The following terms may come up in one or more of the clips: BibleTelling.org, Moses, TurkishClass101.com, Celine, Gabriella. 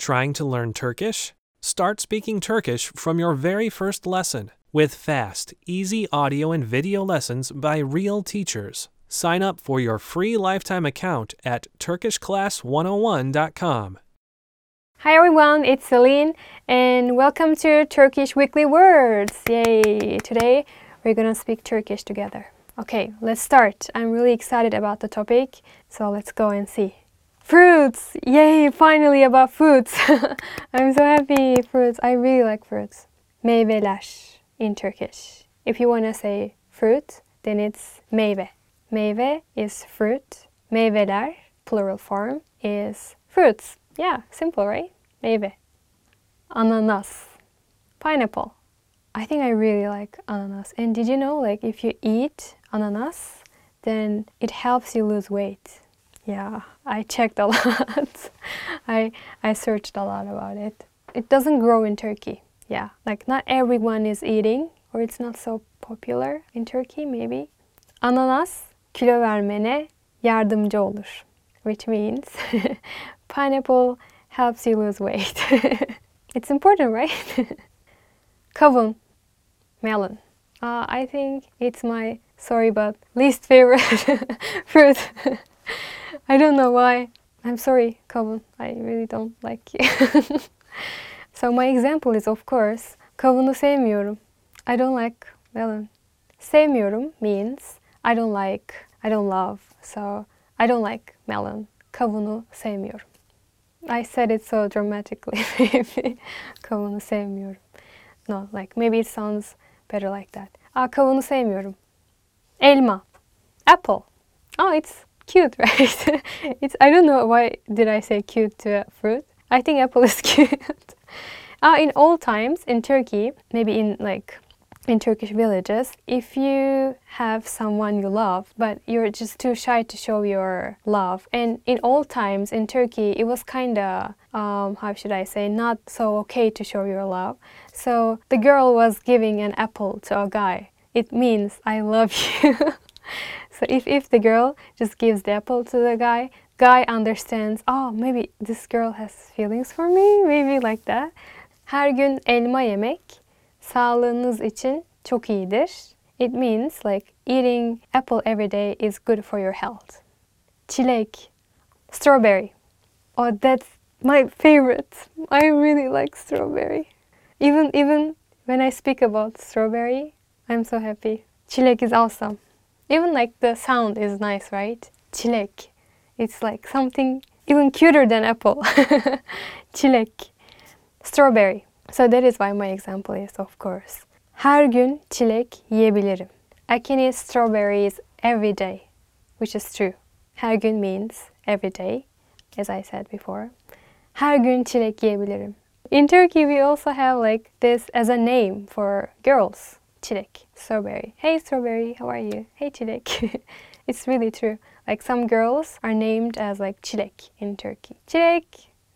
Trying to learn Turkish? Start speaking Turkish from your very first lesson with fast, easy audio and video lessons by real teachers. Sign up for your free lifetime account at TurkishClass101.com. Hi everyone, it's Celine and welcome to Turkish Weekly Words. Yay! Today we're gonna speak Turkish together. Okay, let's start. I'm really excited about the topic, so let's go and see. Fruits! Yay! Finally about fruits! I'm so happy! Fruits! I really like fruits. Meyveler in Turkish. If you want to say fruit, then it's meyve. Meyve is fruit. Meyveler, plural form, is fruits. Yeah, simple, right? Meyve. Ananas. Pineapple. I think I really like ananas. And did you know, like, if you eat ananas, then it helps you lose weight. Yeah, I checked a lot. I searched a lot about it. It doesn't grow in Turkey. Yeah, like not everyone is eating, or it's not so popular in Turkey maybe. Ananas kilo vermene yardımcı olur, which means pineapple helps you lose weight. It's important, right? Kavun, melon. I think it's my, sorry, but least favorite fruit. I don't know why. I'm sorry, kavun. I really don't like it. So my example is, of course, kavunu sevmiyorum. I don't like melon. Sevmiyorum means I don't like, I don't love. So I don't like melon. Kavunu sevmiyorum. I said it so dramatically, maybe. Kavunu sevmiyorum. No, like maybe it sounds better like that. Kavunu sevmiyorum. Elma, apple. Oh, it's cute, right? It's, I don't know why did I say cute to fruit. I think apple is cute. In old times in Turkey, maybe in Turkish villages, if you have someone you love but you're just too shy to show your love, and in old times in Turkey it was kind of how should I say, not so okay to show your love. So the girl was giving an apple to a guy. It means I love you. So if the girl just gives the apple to the guy understands, oh, maybe this girl has feelings for me, maybe like that. Her gün elma yemek sağlığınız için çok iyidir. It means like eating apple every day is good for your health. Çilek, strawberry. Oh, that's my favorite. I really like strawberry. Even when I speak about strawberry, I'm so happy. Çilek is awesome. Even like the sound is nice, right? Çilek. It's like something even cuter than apple. Çilek. Strawberry. So that is why my example is, of course. Her gün çilek yiyebilirim. I can eat strawberries every day, which is true. Her gün means every day, as I said before. Her gün çilek yiyebilirim. In Turkey, we also have like this as a name for girls. Çilek, strawberry. Hey strawberry, how are you? Hey çilek. It's really true. Like some girls are named as like çilek in Turkey. Çilek,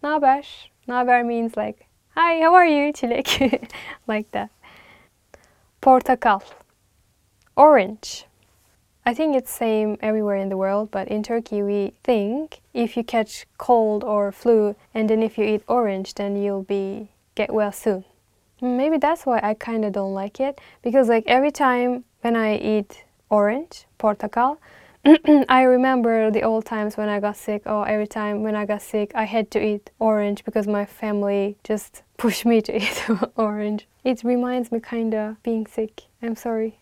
naber? Naber means like, hi, how are you? Çilek. Like that. Portakal, orange. I think it's same everywhere in the world, but in Turkey we think if you catch cold or flu and then if you eat orange, then you'll get well soon. Maybe that's why I kind of don't like it, because like every time when I eat orange, portakal, I remember the old times when I got sick. Oh, every time when I got sick, I had to eat orange because my family just pushed me to eat orange. It reminds me kind of being sick. I'm sorry.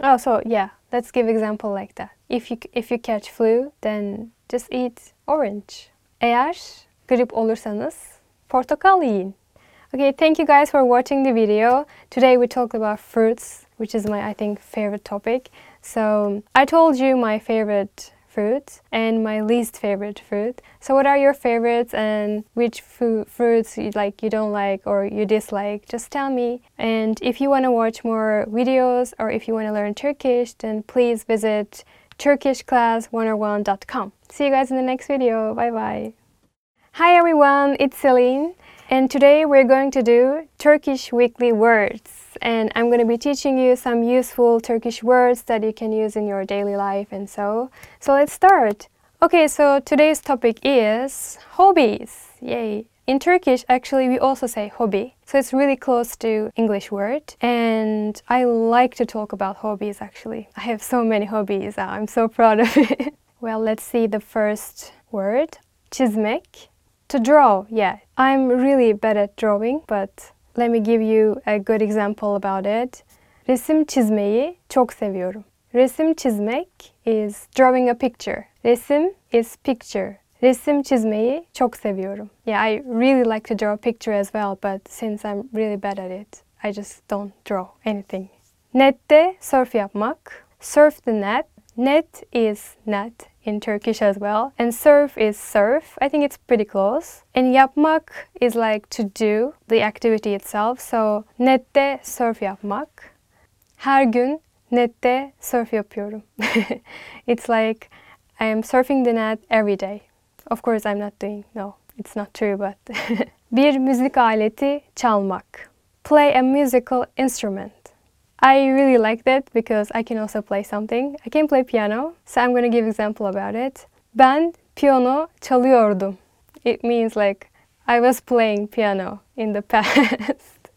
Oh, so yeah, let's give example like that. If you catch flu, then just eat orange. Eğer grip olursanız portakal yiyin. Okay, thank you guys for watching the video. Today we talked about fruits, which is my, I think, favorite topic. So I told you my favorite fruit and my least favorite fruit. So what are your favorites and which fruits you don't like or you dislike? Just tell me. And if you want to watch more videos or if you want to learn Turkish, then please visit TurkishClass101.com. See you guys in the next video. Bye-bye. Hi everyone, it's Celine. And today we're going to do Turkish Weekly Words, and I'm going to be teaching you some useful Turkish words that you can use in your daily life and so let's start. Okay, so today's topic is hobbies. Yay! In Turkish, actually, we also say hobi. So it's really close to English word. And I like to talk about hobbies, actually. I have so many hobbies. I'm so proud of it. Well, let's see the first word. Çizmek. To draw, yeah. I'm really bad at drawing, but let me give you a good example about it. Resim çizmeyi çok seviyorum. Resim çizmek is drawing a picture. Resim is picture. Resim çizmeyi çok seviyorum. Yeah, I really like to draw a picture as well, but since I'm really bad at it, I just don't draw anything. Nette surf yapmak. Surf the net. Net is net in Turkish as well. And surf is surf. I think it's pretty close. And yapmak is like to do, the activity itself. So nette surf yapmak. Her gün nette surf yapıyorum. It's like I am surfing the net every day. Of course, I'm not doing. No, it's not true, but... Bir müzik aleti çalmak. Play a musical instrument. I really like that because I can also play something. I can play piano, so I'm going to give example about it. Ben piyano çalıyordum. It means like I was playing piano in the past.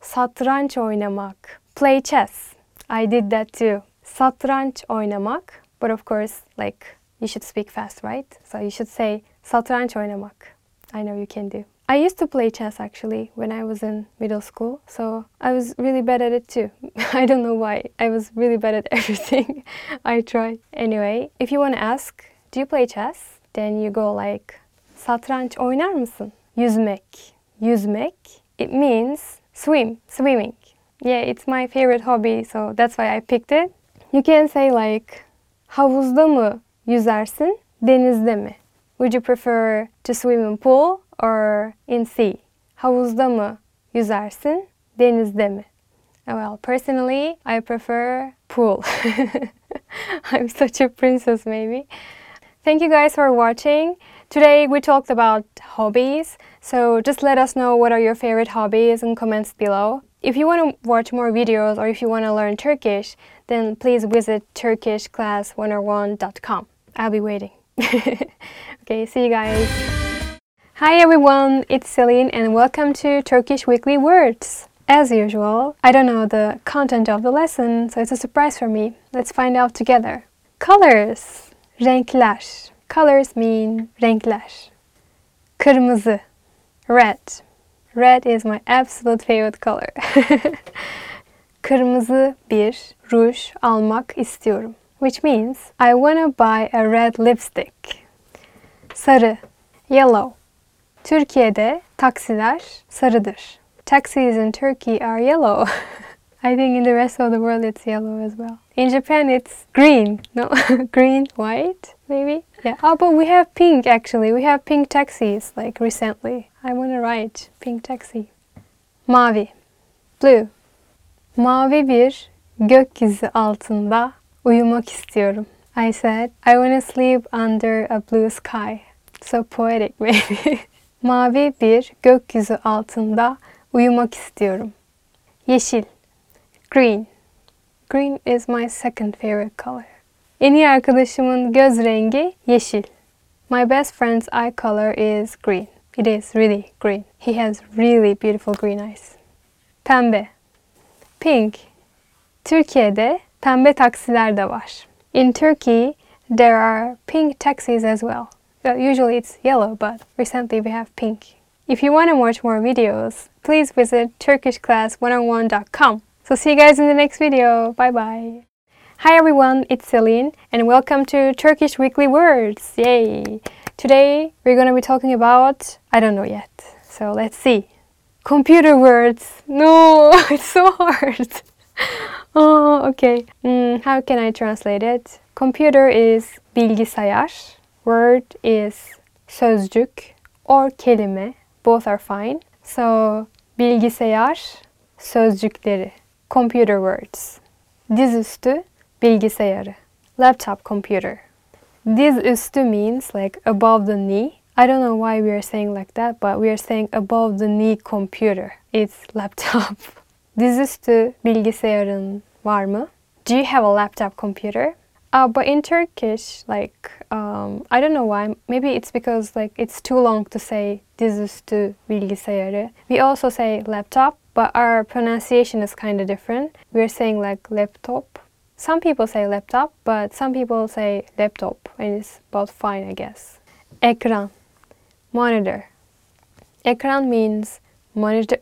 Satranç oynamak. Play chess. I did that too. Satranç oynamak. But of course, like, you should speak fast, right? So you should say satranç oynamak. I know you can do. I used to play chess, actually, when I was in middle school. So I was really bad at it, too. I don't know why. I was really bad at everything I tried. Anyway, if you want to ask, do you play chess? Then you go like, satranç oynar mısın? Yüzmek. Yüzmek. It means swim, swimming. Yeah, it's my favorite hobby, so that's why I picked it. You can say like, havuzda mı yüzersin, denizde mi? Would you prefer to swim in pool or in sea? Havuzda mı yüzersin, denizde mi? Well, personally, I prefer pool. I'm such a princess, maybe. Thank you guys for watching. Today we talked about hobbies, so just let us know what are your favorite hobbies in comments below. If you want to watch more videos or if you want to learn Turkish, then please visit TurkishClass101.com. I'll be waiting. Okay, see you guys. Hi everyone, it's Celine and welcome to Turkish Weekly Words. As usual, I don't know the content of the lesson, so it's a surprise for me. Let's find out together. Colors. Renkler. Colors mean renkler. Kırmızı. Red. Red is my absolute favorite color. Kırmızı bir ruj almak istiyorum. Which means, I wanna buy a red lipstick. Sarı, yellow. Türkiye'de taksiler sarıdır. Taxis in Turkey are yellow. I think in the rest of the world it's yellow as well. In Japan it's green. No, green, white, maybe? Yeah. Oh, but we have pink actually. We have pink taxis, like recently. I wanna ride pink taxi. Mavi, blue. Mavi bir gökyüzü altında uyumak istiyorum. I said, I wanna sleep under a blue sky. So poetic maybe. Mavi bir gökyüzü altında uyumak istiyorum. Yeşil, green. Green is my second favorite color. En iyi arkadaşımın göz rengi yeşil. My best friend's eye color is green. It is really green. He has really beautiful green eyes. Pembe. Pink. Türkiye'de pembe taksiler de var. In Turkey, there are pink taxis as well. Well, usually it's yellow, but recently we have pink. If you want to watch more videos, please visit TurkishClass101.com. So see you guys in the next video. Bye-bye. Hi everyone, it's Celine and welcome to Turkish Weekly Words. Yay! Today we're going to be talking about... I don't know yet. So let's see. Computer words. No, it's so hard. Oh, okay. How can I translate it? Computer is bilgisayar. Word is sözcük or kelime. Both are fine. So bilgisayar, sözcükleri. Computer words. Dizüstü, bilgisayarı. Laptop computer. Dizüstü means like above the knee. I don't know why we are saying like that, but we are saying above the knee computer. It's laptop. Dizüstü bilgisayarın var mı? Do you have a laptop computer? But in Turkish, like, I don't know why, maybe it's because like it's too long to say dizüstü bilgisayarı. We also say laptop, but our pronunciation is kind of different. We're saying like laptop. Some people say laptop, but some people say laptop, and it's both fine, I guess. Ekran, monitor. Ekran means monitor,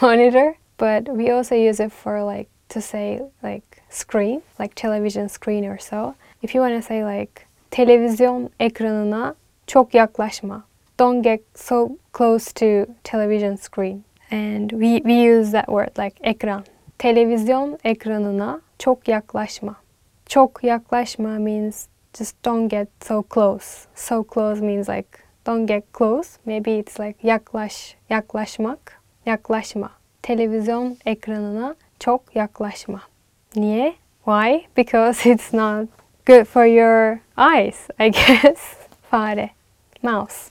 monitor, but we also use it for like, to say like screen, like television screen or so. If you want to say like televizyon ekranına çok yaklaşma. Don't get so close to television screen. And we use that word like ekran. Televizyon ekranına çok yaklaşma. Çok yaklaşma means just don't get so close. So close means like don't get close. Maybe it's like yaklaş, yaklaşmak, yaklaşma. Televizyon ekranına çok yaklaşma. Niye? Why? Because it's not good for your eyes, I guess. Fare, mouse.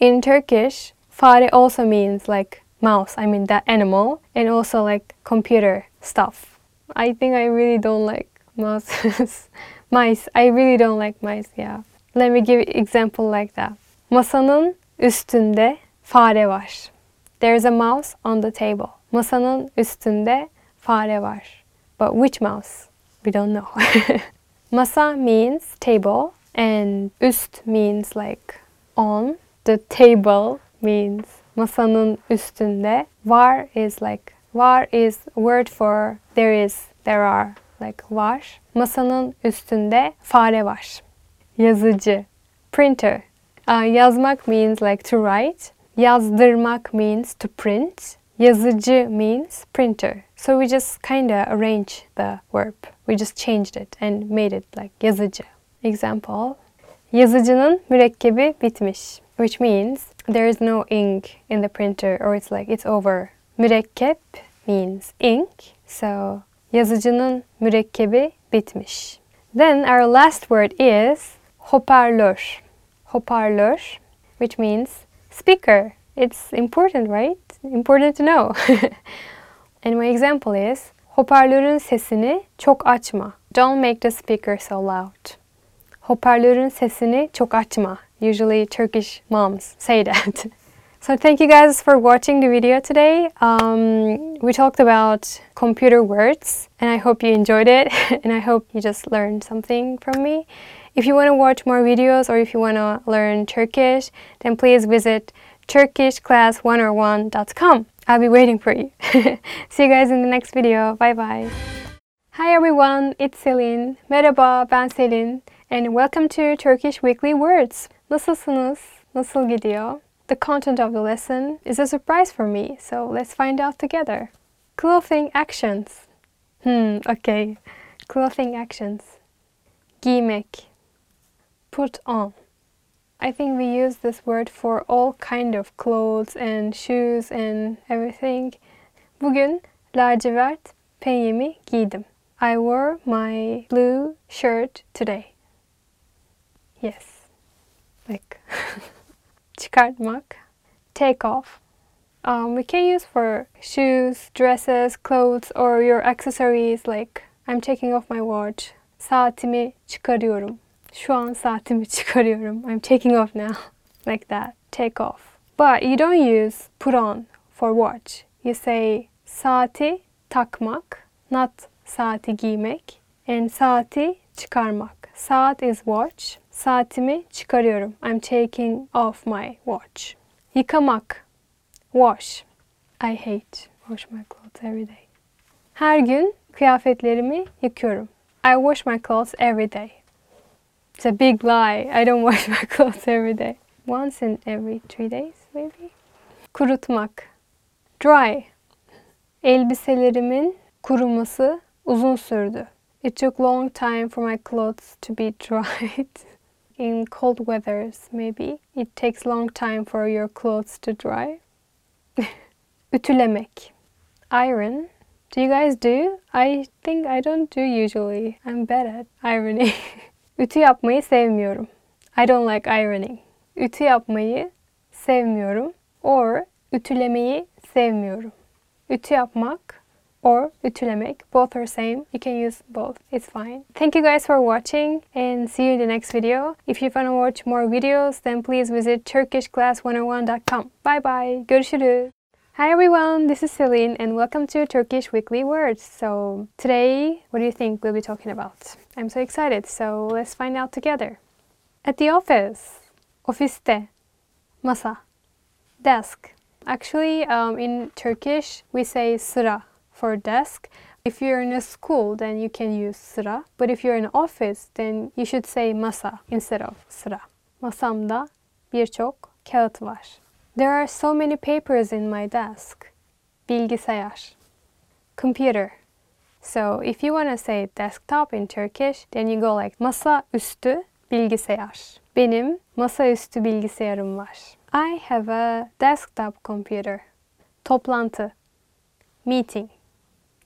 In Turkish, fare also means like mouse, I mean that animal, and also like computer stuff. I think I really don't like mice. Mice, I really don't like mice, yeah. Let me give you an example like that. Masanın üstünde fare var. There's a mouse on the table. Masanın üstünde fare var. But which mouse? We don't know. Masa means table, and üst means like on. The table means masanın üstünde. Var is like, var is a word for there is, there are, like var. Masanın üstünde fare var. Yazıcı, printer. Yazmak means like to write. Yazdırmak means to print. Yazıcı means printer. So we just kind of arranged the verb. We just changed it and made it like yazıcı. Example. Yazıcının mürekkebi bitmiş. Which means there is no ink in the printer, or it's like it's over. Mürekkep means ink. So yazıcının mürekkebi bitmiş. Then our last word is hoparlör. Hoparlör, which means speaker. It's important, right? Important to know. And my example is hoparlörün sesini çok açma. Don't make the speaker so loud. Hoparlörün sesini çok açma. Usually Turkish moms say that. So thank you guys for watching the video today. We talked about computer words, and I hope you enjoyed it, and I hope you just learned something from me. If you want to watch more videos, or if you want to learn Turkish, then please visit TurkishClass101.com. I'll be waiting for you. See you guys in the next video. Bye bye. Hi everyone, it's Celine. Merhaba, ben Celine. And welcome to Turkish Weekly Words. Nasılsınız? Nasıl gidiyor? The content of the lesson is a surprise for me, so let's find out together. Clothing actions. Okay. Clothing actions. Giymek. Put on. I think we use this word for all kind of clothes and shoes and everything. Bugün lacivert penyemi giydim. I wore my blue shirt today. Yes. Like çıkartmak. Take off. We can use for shoes, dresses, clothes, or your accessories, like I'm taking off my watch. Saatimi çıkarıyorum. Şu an saatimi çıkarıyorum. I'm taking off now. Like that. Take off. But you don't use put on for watch. You say saati takmak, not saati giymek, and saati çıkarmak. Saat is watch. Saatimi çıkarıyorum. I'm taking off my watch. Yıkamak. Wash. I hate wash my clothes every day. Her gün kıyafetlerimi yıkıyorum. I wash my clothes every day. It's a big lie. I don't wash my clothes every day. Once in every 3 days, maybe. Kurutmak. Dry. Elbiselerimin kuruması uzun sürdü. It took long time for my clothes to be dried. In cold weathers, maybe. It takes long time for your clothes to dry. Ütülemek. Iron. Do you guys do? I think I don't do usually. I'm bad at ironing. Ütü yapmayı sevmiyorum. I don't like ironing. Ütü yapmayı sevmiyorum. Or ütülemeyi sevmiyorum. Ütü yapmak, or ütülemek. Both are same. You can use both. It's fine. Thank you guys for watching and see you in the next video. If you want to watch more videos, then please visit TurkishClass101.com. Bye bye. Görüşürüz. Hi everyone, this is Celine and welcome to Turkish Weekly Words. So today, what do you think we'll be talking about? I'm so excited, so let's find out together. At the office, ofiste, masa, desk. Actually, in Turkish, we say sıra for desk. If you're in a school, then you can use sıra. But if you're in an office, then you should say masa instead of sıra. Masamda birçok kağıt var. There are so many papers in my desk. Bilgisayar. Computer. So if you want to say desktop in Turkish, then you go like masaüstü bilgisayar. Benim masaüstü bilgisayarım var. I have a desktop computer. Toplantı. Meeting.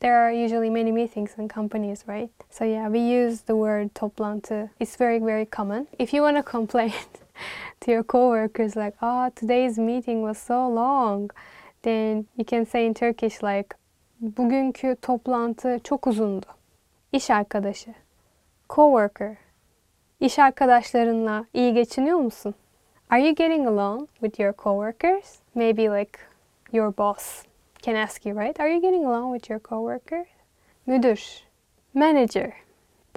There are usually many meetings in companies, right? So yeah, we use the word toplantı. It's very, very common. If you want to complain to your co-workers like, oh, today's meeting was so long, then you can say in Turkish like, bugünkü toplantı çok uzundu. İş arkadaşı, co-worker. İş arkadaşlarınla iyi geçiniyor musun? Are you getting along with your co-workers? Maybe like your boss can ask you, right? Are you getting along with your co-worker? Müdür, manager.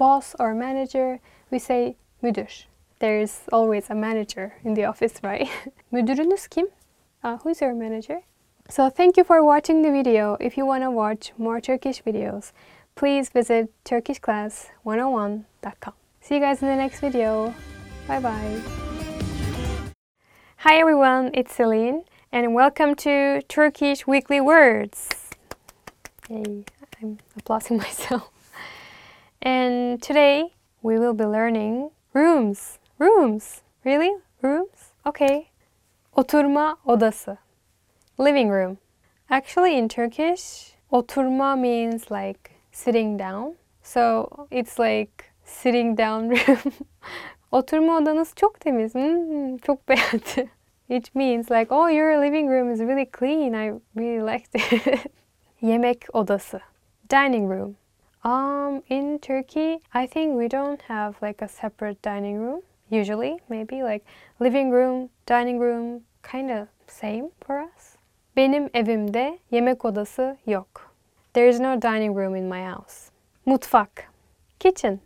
Boss or manager, we say müdür. There is always a manager in the office, right? Müdürünüz kim? Who's your manager? So thank you for watching the video. If you want to watch more Turkish videos, please visit TurkishClass101.com. See you guys in the next video. Bye-bye. Hi everyone, it's Celine and welcome to Turkish Weekly Words. Yay, I'm applauding myself. And today we will be learning rooms. Rooms? Really? Rooms? Okay. Oturma odası. Living room. Actually in Turkish, oturma means like sitting down. So it's like sitting down room. Oturma odanız çok temiz. Çok beğendim. It means like, oh, your living room is really clean. I really liked it. Yemek odası. Dining room. In Turkey, I think we don't have like a separate dining room. Usually, maybe like living room, dining room, kind of same for us. Benim evimde yemek odası yok. There is no dining room in my house. Mutfak, kitchen.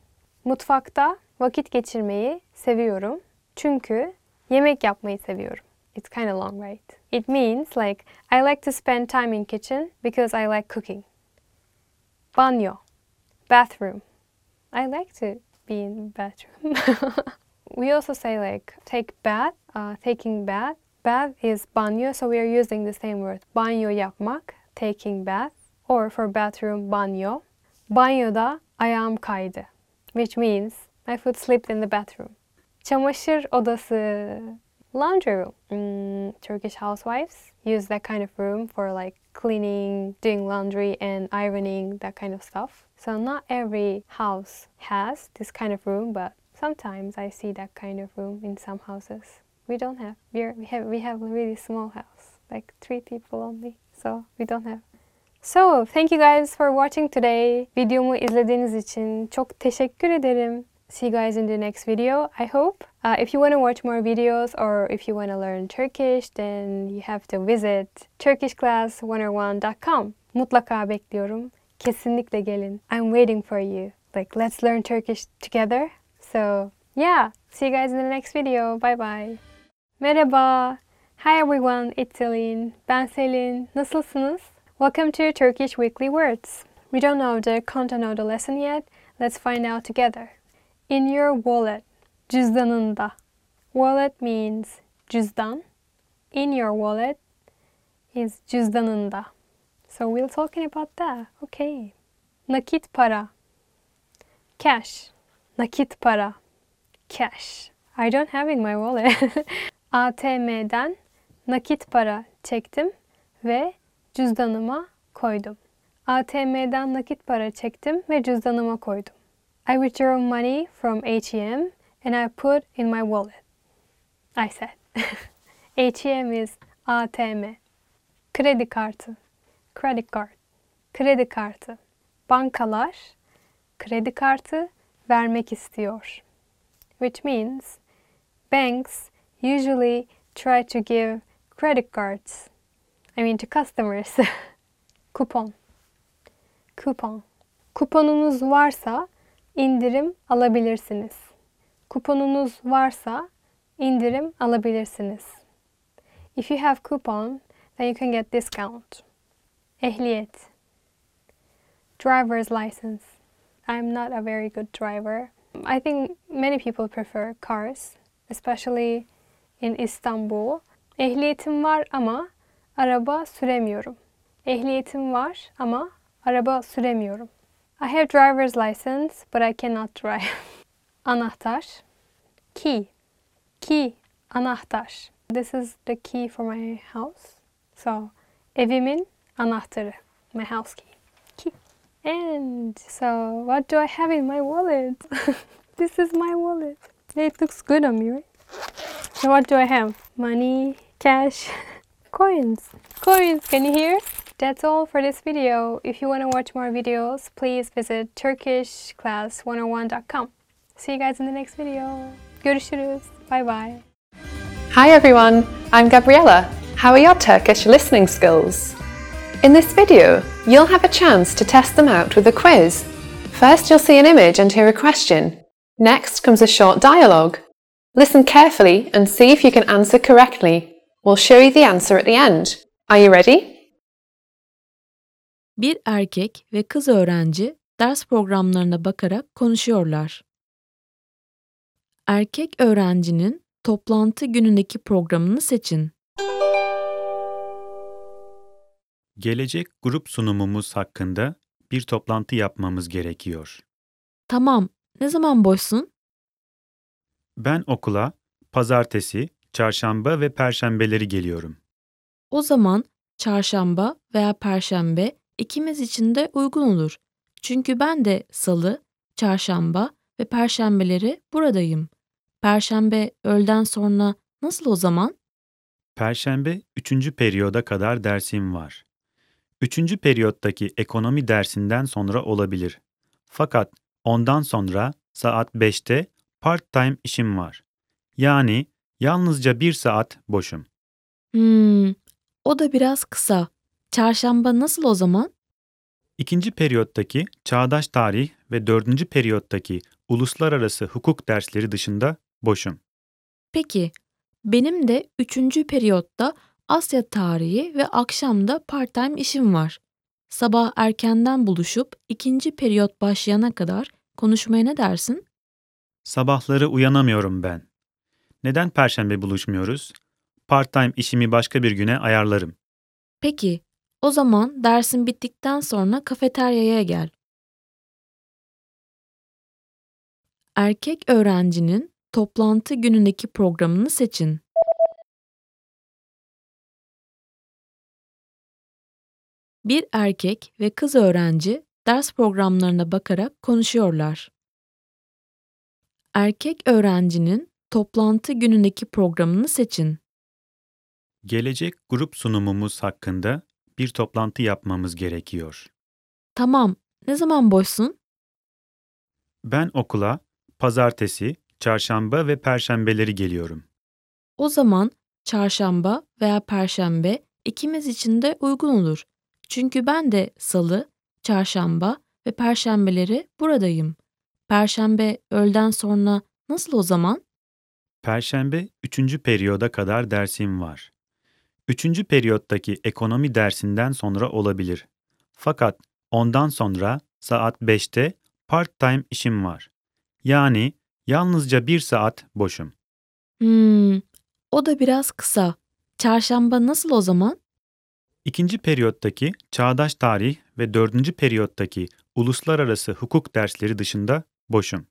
Mutfakta vakit geçirmeyi seviyorum çünkü yemek yapmayı seviyorum. It's kind of long, right? It means like I like to spend time in kitchen because I like cooking. Banyo, bathroom. I like to be in bathroom. We also say like take bath, taking bath. Bath is banyo, so we are using the same word. Banyo yapmak, taking bath, or for bathroom, banyo. Banyoda ayağım kaydı, which means my foot slipped in the bathroom. Çamaşır odası, laundry room. Turkish housewives use that kind of room for like cleaning, doing laundry and ironing, that kind of stuff. So not every house has this kind of room, but sometimes I see that kind of room in some houses. We don't have. We have a really small house, like 3 people only, so we don't have. So thank you guys for watching today. Videomu izlediğiniz için çok teşekkür ederim. See you guys in the next video, I hope. If you want to watch more videos or if you want to learn Turkish, then you have to visit TurkishClass101.com. Mutlaka bekliyorum. Kesinlikle gelin. I'm waiting for you. Like, let's learn Turkish together. So, yeah. See you guys in the next video. Bye-bye. Merhaba. Hi, everyone. It's Celine. Ben Celine. Nasılsınız? Welcome to Turkish Weekly Words. We don't know the content of the lesson yet. Let's find out together. In your wallet, cüzdanında. Wallet means cüzdan. In your wallet is cüzdanında. So we're talking about that. Okay. Nakit para. Cash. Nakit para. Cash. I don't have in my wallet. ATM'den nakit para çektim ve cüzdanıma koydum. ATM'den nakit para çektim ve cüzdanıma koydum. I withdraw money from ATM and I put in my wallet. I said. ATM is ATM. Kredi kartı. Credit card. kredi kartı. Bankalar kredi kartı vermek istiyor. Which means banks usually try to give credit cards. To customers. Kupon. Kupon. Kuponunuz varsa indirim alabilirsiniz. Kuponunuz varsa indirim alabilirsiniz. If you have coupon, then you can get discount. Ehliyet. Driver's license. I'm not a very good driver. I think many people prefer cars, especially in Istanbul. Ehliyetim var ama araba süremiyorum. Ehliyetim var ama araba süremiyorum. I have driver's license, but I cannot drive. Anahtar. Key. Key. Anahtar. This is the key for my house. So, evimin anahtarı. My house key. Key. And so, what do I have in my wallet? This is my wallet. It looks good on me, right? So, what do I have? Money, cash, coins. Coins, can you hear? That's all for this video. If you want to watch more videos, please visit TurkishClass101.com. See you guys in the next video. Görüşürüz. Bye bye. Hi everyone, I'm Gabriella. How are your Turkish listening skills? In this video, you'll have a chance to test them out with a quiz. First, you'll see an image and hear a question. Next comes a short dialogue. Listen carefully and see if you can answer correctly. We'll show you the answer at the end. Are you ready? Bir erkek ve kız öğrenci ders programlarına bakarak konuşuyorlar. Erkek öğrencinin toplantı günündeki programını seçin. Gelecek grup sunumumuz hakkında bir toplantı yapmamız gerekiyor. Tamam, ne zaman boşsun? Ben okula pazartesi, çarşamba ve perşembeleri geliyorum. O zaman çarşamba veya perşembe İkimiz için de uygun olur. Çünkü ben de salı, çarşamba ve perşembeleri buradayım. Perşembe öğleden sonra nasıl o zaman? Perşembe 3. periyoda kadar dersim var. 3. periyottaki ekonomi dersinden sonra olabilir. Fakat ondan sonra saat 5'te part-time işim var. Yani yalnızca 1 saat boşum. O da biraz kısa. Çarşamba nasıl o zaman? 2. periyottaki çağdaş tarih ve 4. periyottaki uluslararası hukuk dersleri dışında boşum. Peki, benim de 3. periyotta Asya tarihi ve akşamda part-time işim var. Sabah erkenden buluşup 2. periyot başlayana kadar konuşmaya ne dersin? Sabahları uyanamıyorum ben. Neden perşembe buluşmuyoruz? Part-time işimi başka bir güne ayarlarım. Peki. O zaman dersin bittikten sonra kafeteryaya gel. Erkek öğrencinin toplantı günündeki programını seçin. Bir erkek ve kız öğrenci ders programlarına bakarak konuşuyorlar. Erkek öğrencinin toplantı günündeki programını seçin. Gelecek grup sunumumuz hakkında bir toplantı yapmamız gerekiyor. Tamam, ne zaman boşsun? Ben okula pazartesi, çarşamba ve perşembeleri geliyorum. O zaman çarşamba veya perşembe ikimiz için de uygun olur. Çünkü ben de salı, çarşamba ve perşembeleri buradayım. Perşembe öğleden sonra nasıl o zaman? Perşembe 3. periyoda kadar dersim var. 3. periyottaki ekonomi dersinden sonra olabilir. Fakat ondan sonra saat 5'te part-time işim var. Yani yalnızca 1 saat boşum. O da biraz kısa. Çarşamba nasıl o zaman? 2. periyottaki çağdaş tarih ve 4. periyottaki uluslararası hukuk dersleri dışında boşum.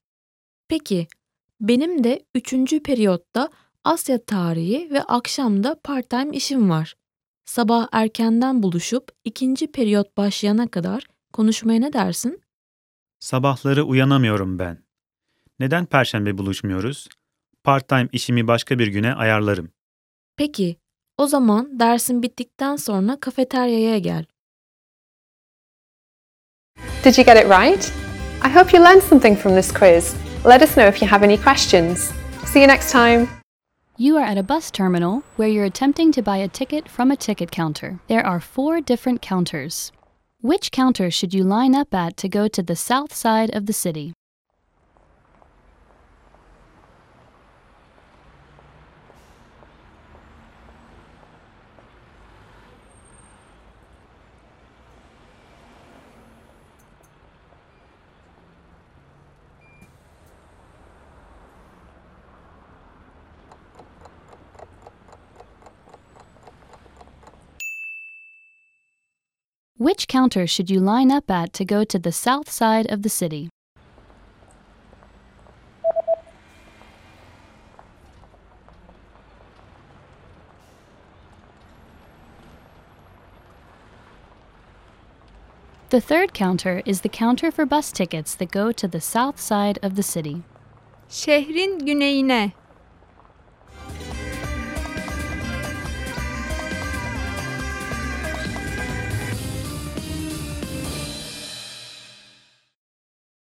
Peki, benim de 3. periyotta Asya tarihi ve akşamda part-time işim var. Sabah erkenden buluşup 2. periyot başlayana kadar konuşmaya ne dersin? Sabahları uyanamıyorum ben. Neden perşembe buluşmuyoruz? Part-time işimi başka bir güne ayarlarım. Peki, o zaman dersin bittikten sonra kafeteryaya gel. Did you get it right? I hope you learned something from this quiz. Let us know if you have any questions. See you next time. You are at a bus terminal where you're attempting to buy a ticket from a ticket counter. There are 4 different counters. Which counter should you line up at to go to the south side of the city? Which counter should you line up at to go to the south side of the city? The third counter is the counter for bus tickets that go to the south side of the city. Şehrin güneyine.